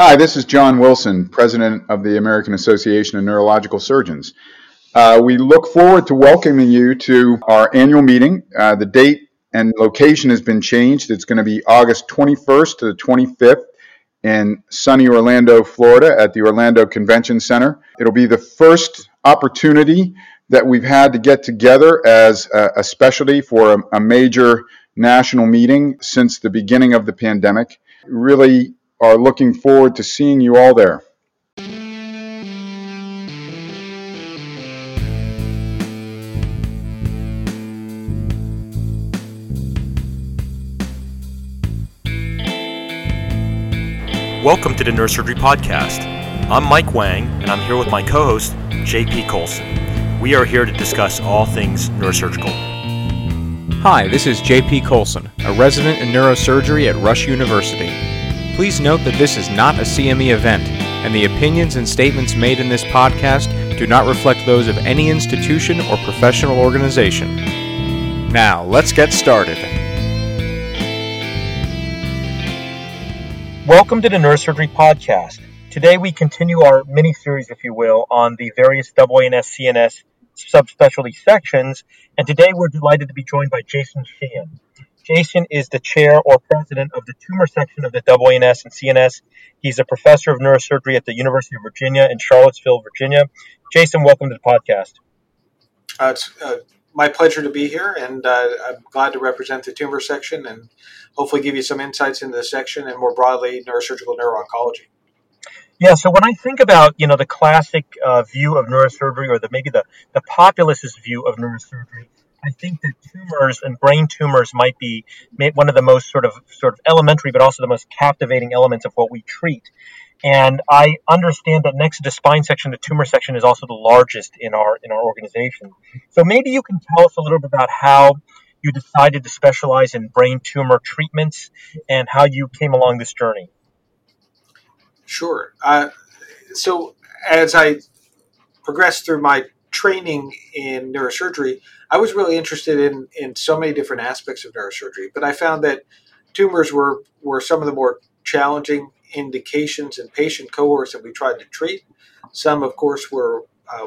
Hi, this is John Wilson, President of the American Association of Neurological Surgeons. We look forward to welcoming you to our annual meeting. The date and location has been changed. It's going to be August 21st to the 25th in sunny Orlando, Florida at the Orlando Convention Center. It'll be the first opportunity that we've had to get together as a specialty for a major national meeting since the beginning of the pandemic. Really are looking forward to seeing you all there. Welcome to the Neurosurgery Podcast. I'm Mike Wang, and I'm here with my co-host, JP Coulson. We are here to discuss all things neurosurgical. Hi, this is JP Coulson, a resident in neurosurgery at Rush University. Please note that this is not a CME event, and the opinions and statements made in this podcast do not reflect those of any institution or professional organization. Now, let's get started. Welcome to the Neurosurgery Podcast. Today we continue our mini-series, if you will, on the various AANS, CNS subspecialty sections, and today we're delighted to be joined by Jason Sheehan. Jason is the chair or president of the tumor section of the AANS and CNS. He's a professor of neurosurgery at the University of Virginia in Charlottesville, Virginia. Jason, welcome to the podcast. It's my pleasure to be here, and I'm glad to represent the tumor section and hopefully give you some insights into the section and more broadly neurosurgical neuro-oncology. Yeah, so when I think about, the classic view of neurosurgery or the populist's view of neurosurgery, I think that tumors and brain tumors might be one of the most sort of elementary, but also the most captivating elements of what we treat. And I understand that next to the spine section, the tumor section is also the largest in our organization. So maybe you can tell us a little bit about how you decided to specialize in brain tumor treatments and how you came along this journey. Sure. So as I progressed through my training in neurosurgery, I was really interested in so many different aspects of neurosurgery, but I found that tumors were some of the more challenging indications and patient cohorts that we tried to treat. Some, of course, were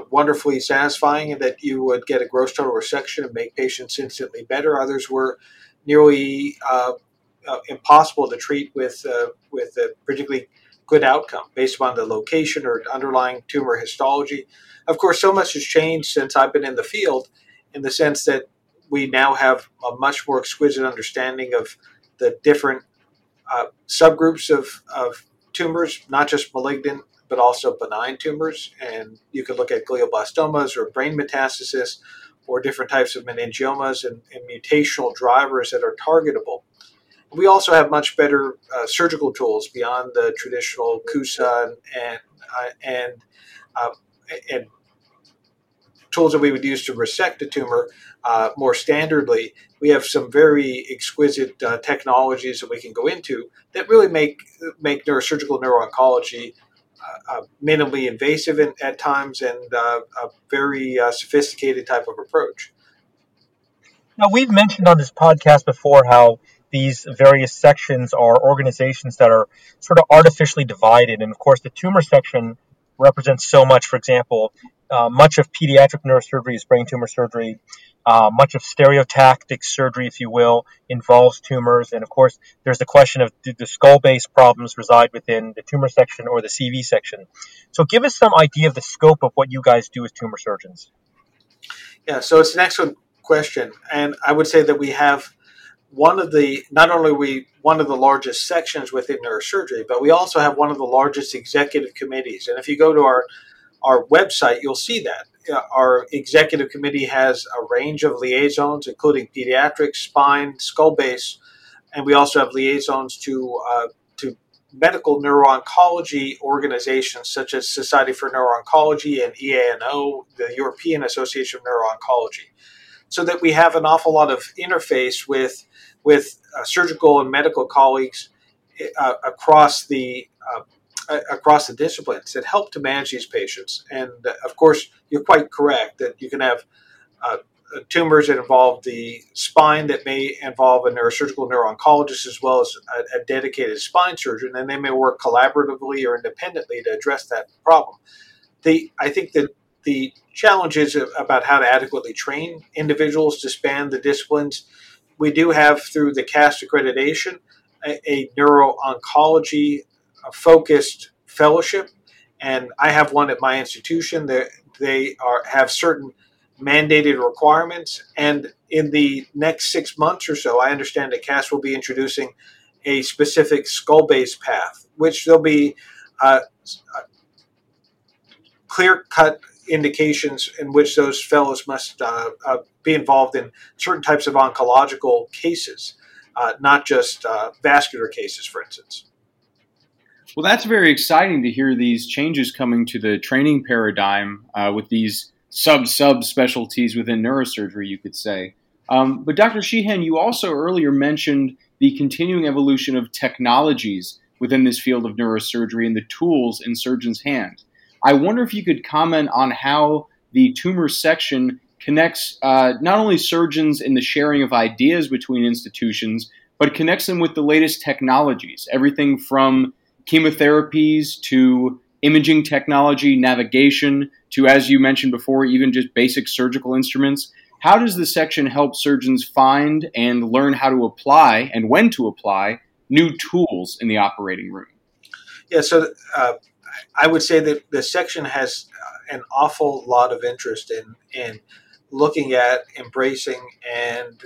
wonderfully satisfying in that you would get a gross total resection and make patients instantly better. Others were nearly impossible to treat with a particularly good outcome based upon the location or underlying tumor histology. Of course, so much has changed since I've been in the field in the sense that we now have a much more exquisite understanding of the different subgroups of tumors, not just malignant, but also benign tumors. And you can look at glioblastomas or brain metastasis or different types of meningiomas and mutational drivers that are targetable. We also have much better surgical tools beyond the traditional CUSA and tools that we would use to resect a tumor more standardly. We have some very exquisite technologies that we can go into that really make neurosurgical neuro-oncology minimally invasive at times and a very sophisticated type of approach. Now, we've mentioned on this podcast before how these various sections are organizations that are sort of artificially divided. And of course, the tumor section represents so much. For example, much of pediatric neurosurgery is brain tumor surgery. Much of stereotactic surgery, if you will, involves tumors. And of course, there's the question of do the skull-based problems reside within the tumor section or the CV section? So give us some idea of the scope of what you guys do as tumor surgeons. Yeah, so it's an excellent question. And I would say that we have one of the largest sections within neurosurgery, but we also have one of the largest executive committees. And if you go to our website, you'll see that. Our executive committee has a range of liaisons, including pediatrics, spine, skull base, and we also have liaisons to medical neuro-oncology organizations such as Society for Neuro-Oncology and EANO, the European Association of Neuro-Oncology, so that we have an awful lot of interface with surgical and medical colleagues across the disciplines that help to manage these patients. And of course, you're quite correct that you can have tumors that involve the spine that may involve a neurosurgical neuro-oncologist as well as a dedicated spine surgeon, and they may work collaboratively or independently to address that problem. I think that the challenge is about how to adequately train individuals to span the disciplines. We do have, through the CAST accreditation, a neuro-oncology-focused fellowship, and I have one at my institution that they have certain mandated requirements, and in the next 6 months or so, I understand that CAST will be introducing a specific skull-based path, which there'll be clear-cut indications in which those fellows must be involved in certain types of oncological cases, not just vascular cases, for instance. Well, that's very exciting to hear these changes coming to the training paradigm with these sub-specialties within neurosurgery, you could say. But Dr. Sheehan, you also earlier mentioned the continuing evolution of technologies within this field of neurosurgery and the tools in surgeons' hands. I wonder if you could comment on how the tumor section connects not only surgeons in the sharing of ideas between institutions, but connects them with the latest technologies, everything from chemotherapies to imaging technology, navigation, to, as you mentioned before, even just basic surgical instruments. How does the section help surgeons find and learn how to apply and when to apply new tools in the operating room? Yeah, so I would say that the section has an awful lot of interest in looking at, embracing, and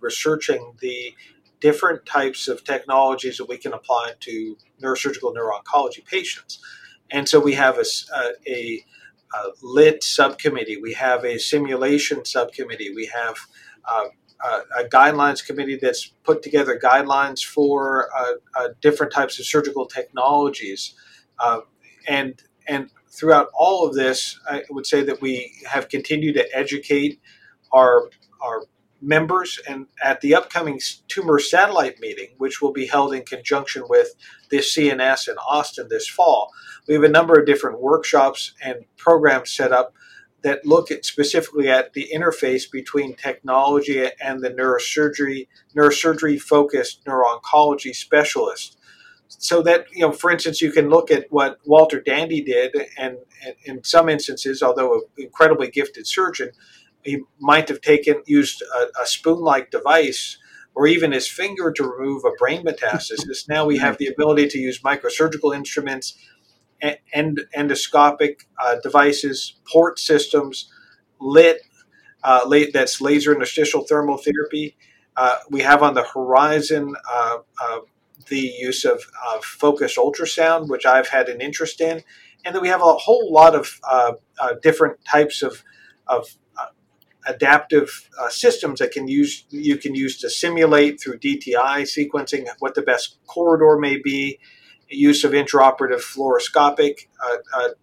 researching the different types of technologies that we can apply to neurosurgical neuro-oncology patients. And so we have a LIT subcommittee, we have a simulation subcommittee, we have a guidelines committee that's put together guidelines for different types of surgical technologies. And throughout all of this, I would say that we have continued to educate our members, and at the upcoming tumor satellite meeting, which will be held in conjunction with this CNS in Austin this fall, we have a number of different workshops and programs set up that look at specifically at the interface between technology and the neurosurgery-focused neuro-oncology specialist. So that, you know, for instance, you can look at what Walter Dandy did, and in some instances, although an incredibly gifted surgeon, he might have used a spoon-like device or even his finger to remove a brain metastasis. Now we have the ability to use microsurgical instruments, endoscopic devices, port systems, LIT, that's laser interstitial thermal therapy. We have on the horizon the use of focus ultrasound, which I've had an interest in. And then we have a whole lot of different types of adaptive systems that you can use to simulate through DTI sequencing what the best corridor may be, use of intraoperative fluoroscopic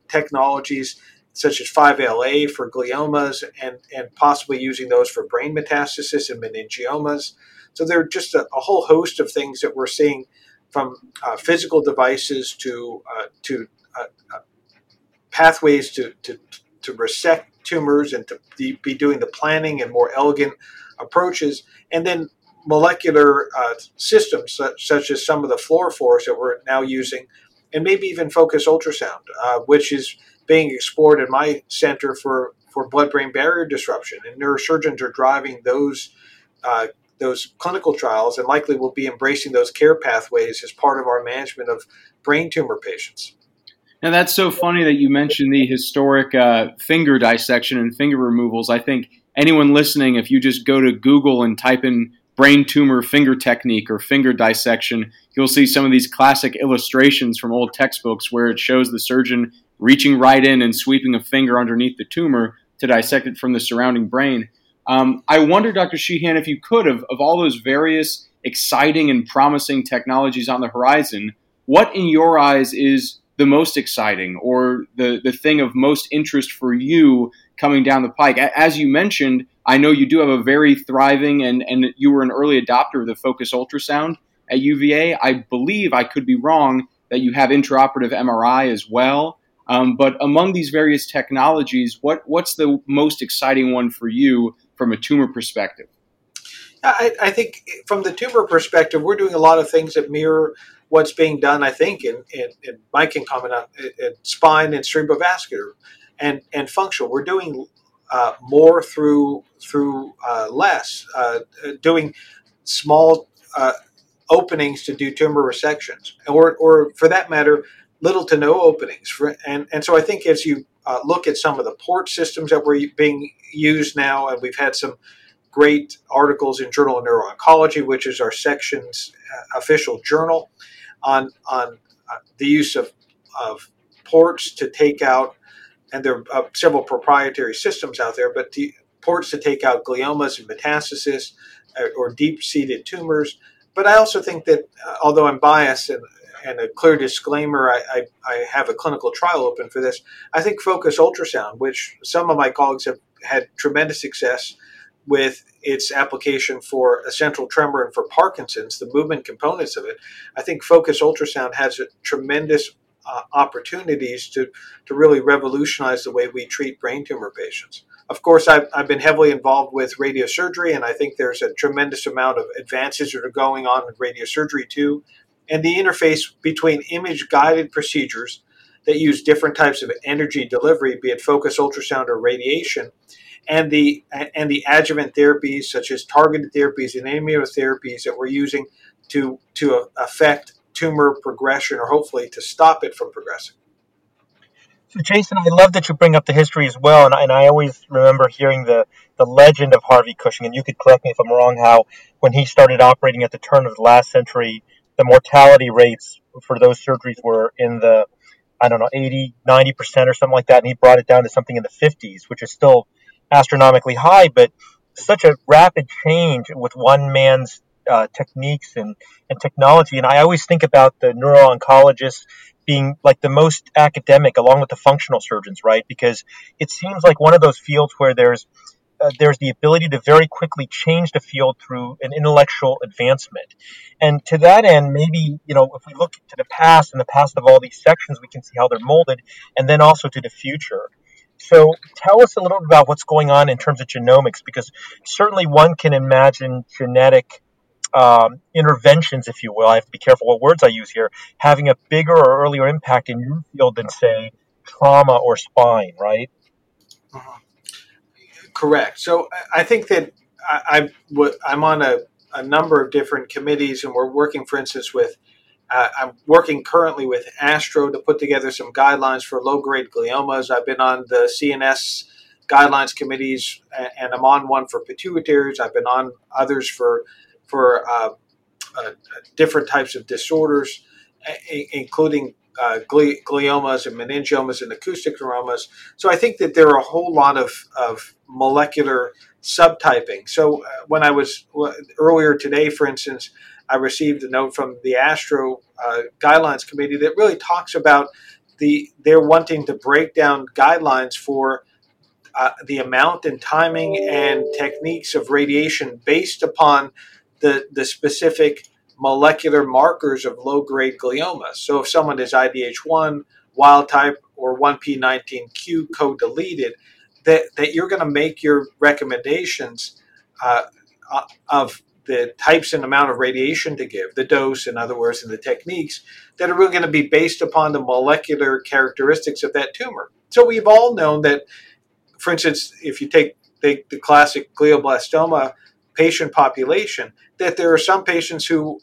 technologies such as 5-ALA for gliomas, and possibly using those for brain metastasis and meningiomas. So there are just a whole host of things that we're seeing, from physical devices to pathways to resect tumors and to be doing the planning and more elegant approaches, and then molecular systems such as some of the fluorophores that we're now using, and maybe even focus ultrasound, which is being explored in my center for blood-brain barrier disruption. And neurosurgeons are driving those clinical trials, and likely will be embracing those care pathways as part of our management of brain tumor patients. Now, that's so funny that you mentioned the historic finger dissection and finger removals. I think anyone listening, if you just go to Google and type in brain tumor finger technique or finger dissection, you'll see some of these classic illustrations from old textbooks where it shows the surgeon reaching right in and sweeping a finger underneath the tumor to dissect it from the surrounding brain. I wonder, Dr. Sheehan, if you could, of all those various exciting and promising technologies on the horizon, what in your eyes is the most exciting, or the thing of most interest for you coming down the pike? As you mentioned, I know you do have a very thriving, and you were an early adopter of the Focus Ultrasound at UVA. I believe, I could be wrong, that you have intraoperative MRI as well. But among these various technologies, what's the most exciting one for you from a tumor perspective? I think from the tumor perspective, we're doing a lot of things that mirror what's being done, I think, and Mike can comment on in spine and cerebrovascular and functional. We're doing more through less, doing small openings to do tumor resections, or for that matter, little to no openings. And so I think as you look at some of the port systems that were being used now, and we've had some great articles in Journal of Neuro-Oncology, which is our section's official journal, on the use of ports to take out, and there are several proprietary systems out there, but the ports to take out gliomas and metastasis or deep-seated tumors. But I also think that, although I'm biased, and a clear disclaimer, I have a clinical trial open for this, I think Focus Ultrasound, which some of my colleagues have had tremendous success with its application for essential tremor and for Parkinson's, the movement components of it, I think Focus Ultrasound has a tremendous opportunities to really revolutionize the way we treat brain tumor patients. Of course, I've been heavily involved with radiosurgery, and I think there's a tremendous amount of advances that are going on with radiosurgery too. And the interface between image-guided procedures that use different types of energy delivery, be it focused ultrasound or radiation, and the adjuvant therapies such as targeted therapies and immunotherapies that we're using to affect tumor progression, or hopefully to stop it from progressing. So, Jason, I love that you bring up the history as well, and I always remember hearing the legend of Harvey Cushing, and you could correct me if I'm wrong, how when he started operating at the turn of the last century, the mortality rates for those surgeries were in the, 80, 90% or something like that, and he brought it down to something in the 50s, which is still astronomically high, but such a rapid change with one man's techniques and technology. And I always think about the neuro-oncologists being like the most academic, along with the functional surgeons, right? Because it seems like one of those fields where there's the ability to very quickly change the field through an intellectual advancement. And to that end, maybe, if we look to the past and the past of all these sections, we can see how they're molded, and then also to the future. So tell us a little bit about what's going on in terms of genomics, because certainly one can imagine genetic interventions, if you will, I have to be careful what words I use here, having a bigger or earlier impact in your field than, say, trauma or spine, right? Uh-huh. Correct. So I think that I'm on a number of different committees, and we're working, for instance, with I'm working currently with Astro to put together some guidelines for low-grade gliomas. I've been on the CNS guidelines committees, and I'm on one for pituitaries. I've been on others for different types of disorders, including gliomas and meningiomas and acoustic neuromas. So I think that there are a whole lot of molecular subtyping. So when I was earlier today, for instance, I received a note from the Astro Guidelines Committee that really talks about they're wanting to break down guidelines for the amount and timing and techniques of radiation based upon the specific molecular markers of low-grade gliomas. So if someone is IDH1, wild type, or 1P19Q co-deleted, that you're going to make your recommendations of the types and amount of radiation to give, the dose, in other words, and the techniques that are really going to be based upon the molecular characteristics of that tumor. So we've all known that, for instance, if you take the classic glioblastoma patient population, that there are some patients who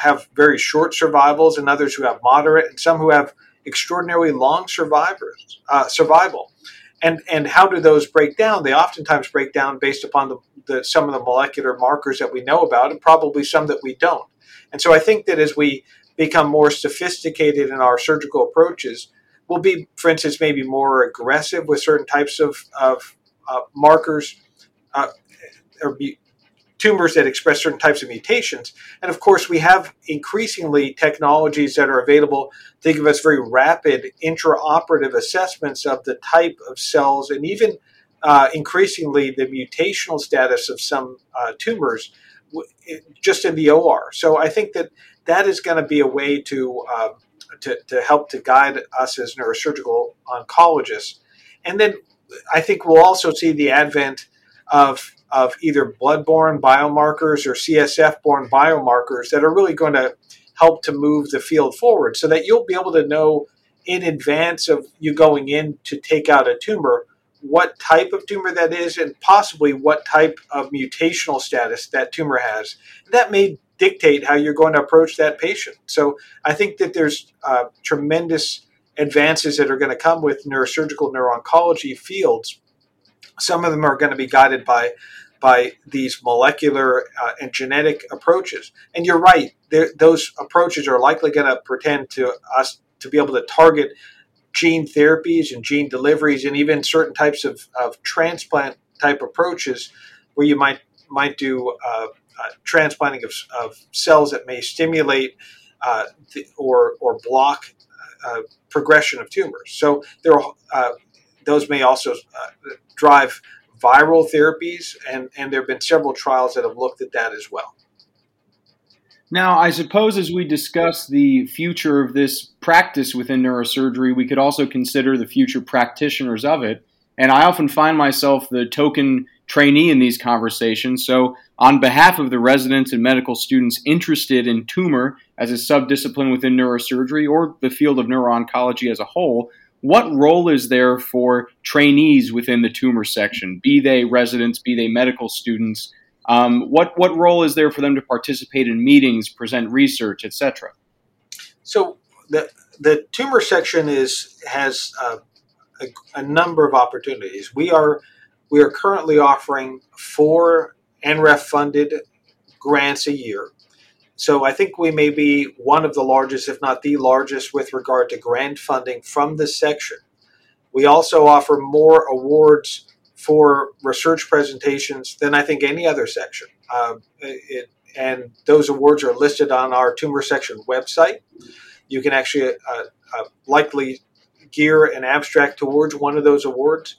have very short survivals, and others who have moderate, and some who have extraordinarily long survival. And how do those break down? They oftentimes break down based upon some of the molecular markers that we know about, and probably some that we don't. And so I think that as we become more sophisticated in our surgical approaches, we'll be, for instance, maybe more aggressive with certain types of markers, or tumors that express certain types of mutations. And of course, we have increasingly technologies that are available to give us very rapid intraoperative assessments of the type of cells, and even increasingly the mutational status of some tumors just in the OR. So I think that is going to be a way to to help to guide us as neurosurgical oncologists. And then I think we'll also see the advent of either blood-borne biomarkers or CSF-borne biomarkers that are really going to help to move the field forward so that you'll be able to know in advance of you going in to take out a tumor what type of tumor that is and possibly what type of mutational status that tumor has. That may dictate how you're going to approach that patient. So I think that there's tremendous advances that are going to come with neurosurgical neuro-oncology fields. Some of them are going to be guided by these molecular and genetic approaches. And you're right, those approaches are likely going to pretend to us to be able to target gene therapies and gene deliveries and even certain types of transplant type approaches where you might do transplanting of cells that may stimulate or block progression of tumors. So there are, those may also drive viral therapies, and there have been several trials that have looked at that as well. Now, I suppose as we discuss the future of this practice within neurosurgery, we could also consider the future practitioners of it. And I often find myself the token trainee in these conversations. So on behalf of the residents and medical students interested in tumor as a subdiscipline within neurosurgery or the field of neuro-oncology as a whole, what role is there for trainees within the tumor section, be they residents, be they medical students? What role is there for them to participate in meetings, present research, et cetera? So the tumor section has a number of opportunities. We are currently offering 4 NREF-funded grants a year. So I think we may be one of the largest, if not the largest, with regard to grant funding from this section. We also offer more awards for research presentations than I think any other section. And those awards are listed on our tumor section website. You can actually likely gear an abstract towards one of those awards.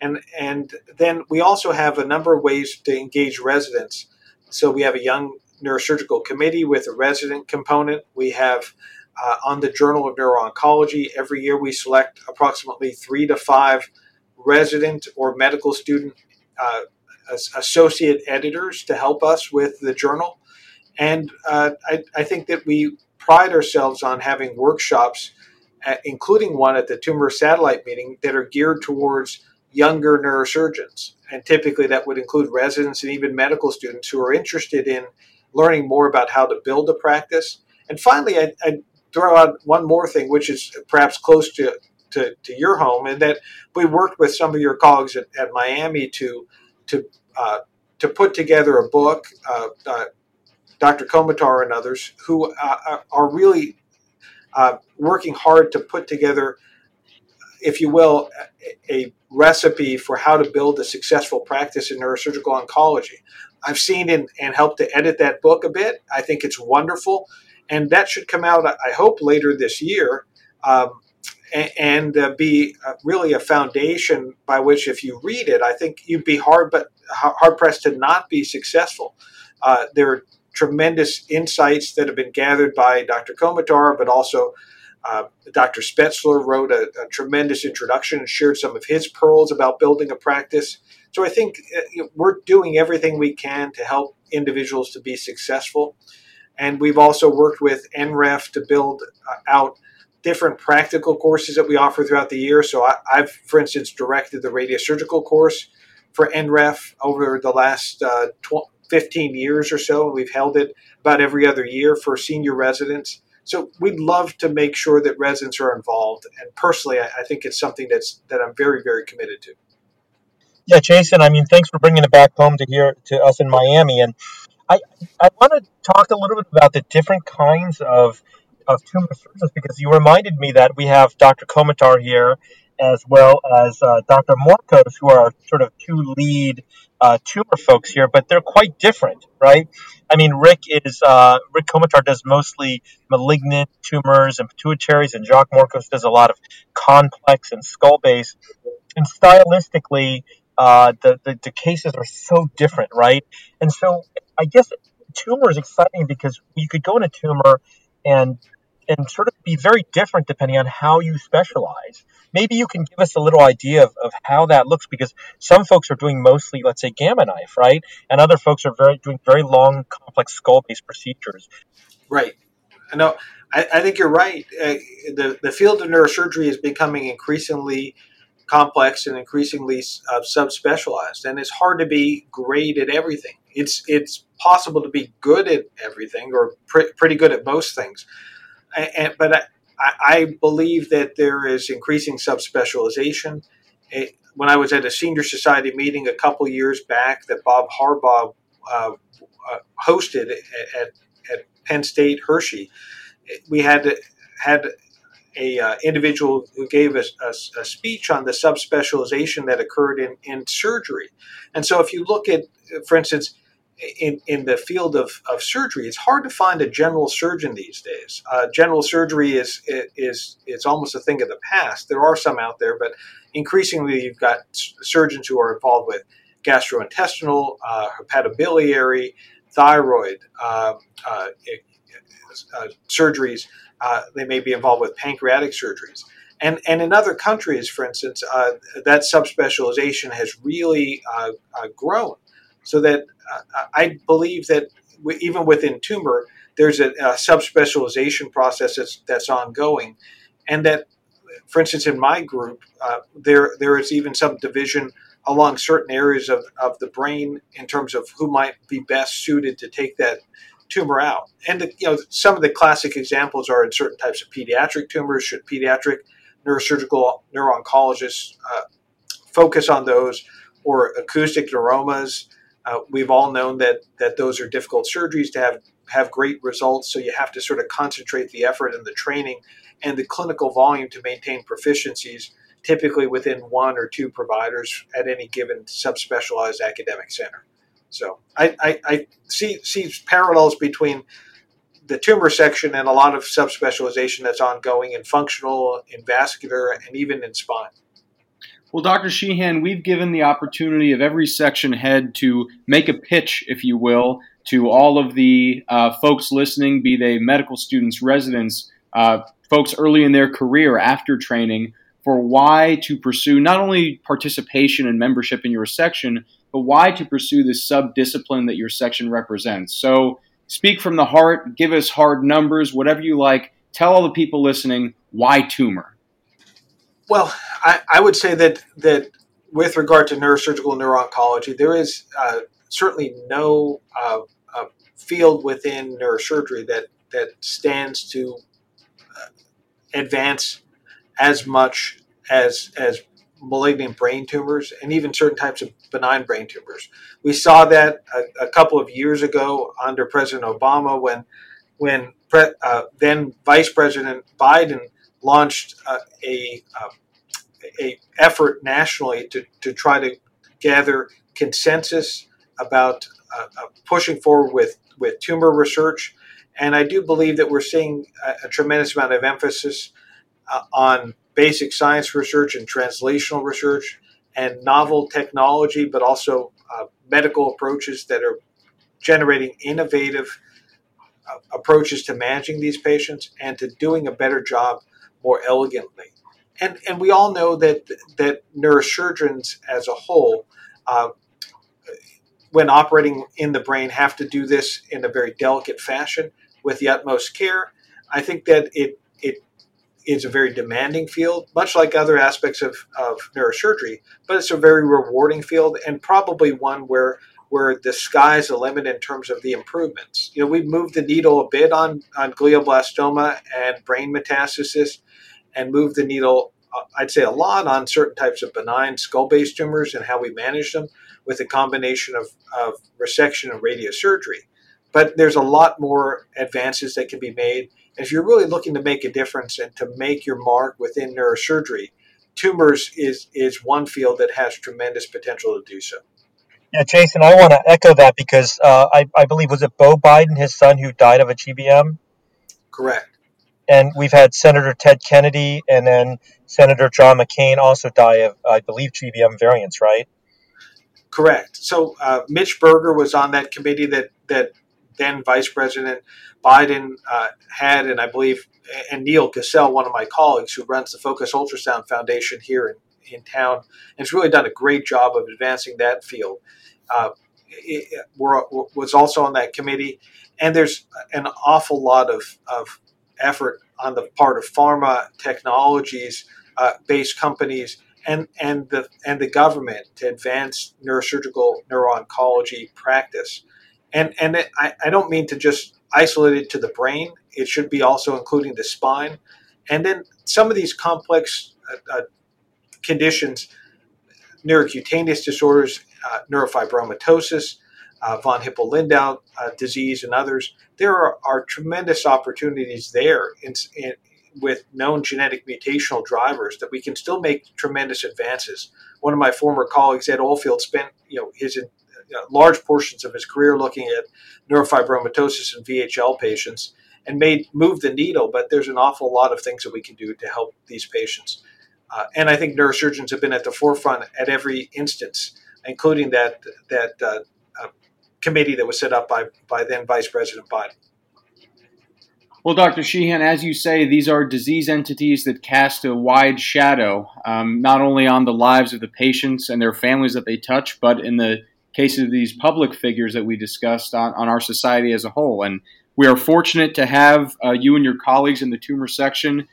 And then we also have a number of ways to engage residents. So we have a young neurosurgical committee with a resident component. We have on the Journal of Neuro-Oncology, every year we select approximately 3 to 5 resident or medical student associate editors to help us with the journal. And I think that we pride ourselves on having workshops, including one at the Tumor Satellite Meeting, that are geared towards younger neurosurgeons. And typically that would include residents and even medical students who are interested in learning more about how to build a practice. And finally, I throw out one more thing, which is perhaps close to your home, and that we worked with some of your colleagues at Miami to put together a book, Dr. Komatar and others, who are really working hard to put together, if you will, a recipe for how to build a successful practice in neurosurgical oncology. I've seen and helped to edit that book a bit. I think it's wonderful. And that should come out, I hope, later this year and be really a foundation by which, if you read it, I think you'd be hard-pressed to not be successful. There are tremendous insights that have been gathered by Dr. Komatar, but also Dr. Spetzler wrote a tremendous introduction and shared some of his pearls about building a practice. So I think we're doing everything we can to help individuals to be successful. And we've also worked with NREF to build out different practical courses that we offer throughout the year. So I've, for instance, directed the radiosurgical course for NREF over the last 15 years or so. And we've held it about every other year for senior residents. So we'd love to make sure that residents are involved. And personally, I think it's something that I'm very, very committed to. Yeah, Jason, I mean, thanks for bringing it back home to here to us in Miami. And I want to talk a little bit about the different kinds of tumor surgeons, because you reminded me that we have Dr. Komatar here as well as Dr. Morcos, who are sort of 2 lead tumor folks here, but they're quite different, right? I mean, Rick Komatar does mostly malignant tumors and pituitaries, and Jacques Morcos does a lot of complex and skull-based. And stylistically, the cases are so different, right? And so I guess tumor is exciting because you could go in a tumor and and sort of be very different depending on how you specialize. Maybe you can give us a little idea of how that looks, because some folks are doing mostly, let's say, gamma knife, right? And other folks are doing very long, complex skull-based procedures. Right. No, I think you're right. The field of neurosurgery is becoming increasingly complex and increasingly subspecialized, and it's hard to be great at everything. It's possible to be good at everything, or pretty good at most things. But I believe that there is increasing subspecialization. When I was at a senior society meeting a couple years back that Bob Harbaugh hosted at Penn State Hershey, we had an individual who gave a speech on the subspecialization that occurred in surgery. And so if you look at, for instance, in the field of surgery, it's hard to find a general surgeon these days. General surgery is almost a thing of the past. There are some out there, but increasingly you've got surgeons who are involved with gastrointestinal, hepatobiliary, thyroid surgeries. They may be involved with pancreatic surgeries. And in other countries, for instance, that subspecialization has really grown, so that I believe that even within tumor, there's a subspecialization process that's ongoing. And that, for instance, in my group, there is even some division along certain areas of the brain in terms of who might be best suited to take that tumor out. And some of the classic examples are in certain types of pediatric tumors. Should pediatric neurosurgical neuro-oncologists focus on those, or acoustic neuromas? We've all known that those are difficult surgeries to have great results, so you have to sort of concentrate the effort and the training and the clinical volume to maintain proficiencies, typically within one or two providers at any given subspecialized academic center. So I see parallels between the tumor section and a lot of subspecialization that's ongoing in functional, in vascular, and even in spine. Well, Dr. Sheehan, we've given the opportunity of every section head to make a pitch, if you will, to all of the folks listening, be they medical students, residents, folks early in their career after training, for why to pursue not only participation and membership in your section, but why to pursue the sub-discipline that your section represents. So speak from the heart, give us hard numbers, whatever you like. Tell all the people listening, why tumor? Well, I would say that with regard to neurosurgical neuro-oncology, there is certainly no field within neurosurgery that stands to advance as much as malignant brain tumors, and even certain types of benign brain tumors. We saw that a couple of years ago under President Obama when then Vice President Biden launched a effort nationally to try to gather consensus about pushing forward with tumor research. And I do believe that we're seeing a tremendous amount of emphasis on basic science research and translational research and novel technology, but also medical approaches that are generating innovative approaches to managing these patients and to doing a better job more elegantly. And we all know that neurosurgeons as a whole, when operating in the brain, have to do this in a very delicate fashion with the utmost care. I think that it's a very demanding field, much like other aspects of neurosurgery, but it's a very rewarding field, and probably one where the sky's the limit in terms of the improvements. We've moved the needle a bit on glioblastoma and brain metastasis, and moved the needle, I'd say, a lot on certain types of benign skull-based tumors and how we manage them with a combination of resection and radiosurgery. But there's a lot more advances that can be made. If you're really looking to make a difference and to make your mark within neurosurgery, tumors is one field that has tremendous potential to do so. Yeah, Jason, I want to echo that, because I believe, was it Beau Biden, his son, who died of a GBM? Correct. And we've had Senator Ted Kennedy and then Senator John McCain also die of, I believe, GBM variants, right? Correct. So Mitch Berger was on that committee that then Vice President Biden had, and I believe, and Neil Cassell, one of my colleagues who runs the Focus Ultrasound Foundation here in town, and has really done a great job of advancing that field. Was also on that committee. And there's an awful lot of effort on the part of pharma technologies based companies and the government to advance neurosurgical neuro-oncology practice. And it, I don't mean to just isolate it to the brain. It should be also including the spine. And then some of these complex conditions, neurocutaneous disorders, neurofibromatosis, von Hippel-Lindau disease, and others. There are tremendous opportunities there in with known genetic mutational drivers that we can still make tremendous advances. One of my former colleagues, Ed Oldfield, spent his large portions of his career looking at neurofibromatosis and VHL patients and moved the needle. But there's an awful lot of things that we can do to help these patients. And I think neurosurgeons have been at the forefront at every instance, including that committee that was set up by then Vice President Biden. Well, Dr. Sheehan, as you say, these are disease entities that cast a wide shadow, not only on the lives of the patients and their families that they touch, but in the case of these public figures that we discussed on our society as a whole. And we are fortunate to have you and your colleagues in the tumor section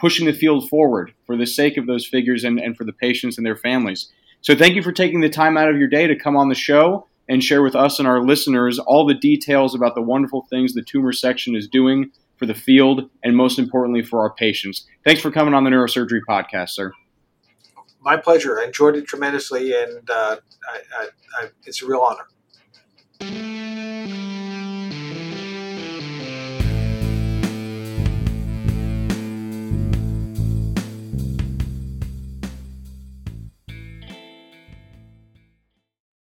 pushing the field forward for the sake of those figures and for the patients and their families. So thank you for taking the time out of your day to come on the show and share with us and our listeners all the details about the wonderful things the tumor section is doing for the field and, most importantly, for our patients. Thanks for coming on the Neurosurgery Podcast, sir. My pleasure. I enjoyed it tremendously, and it's a real honor.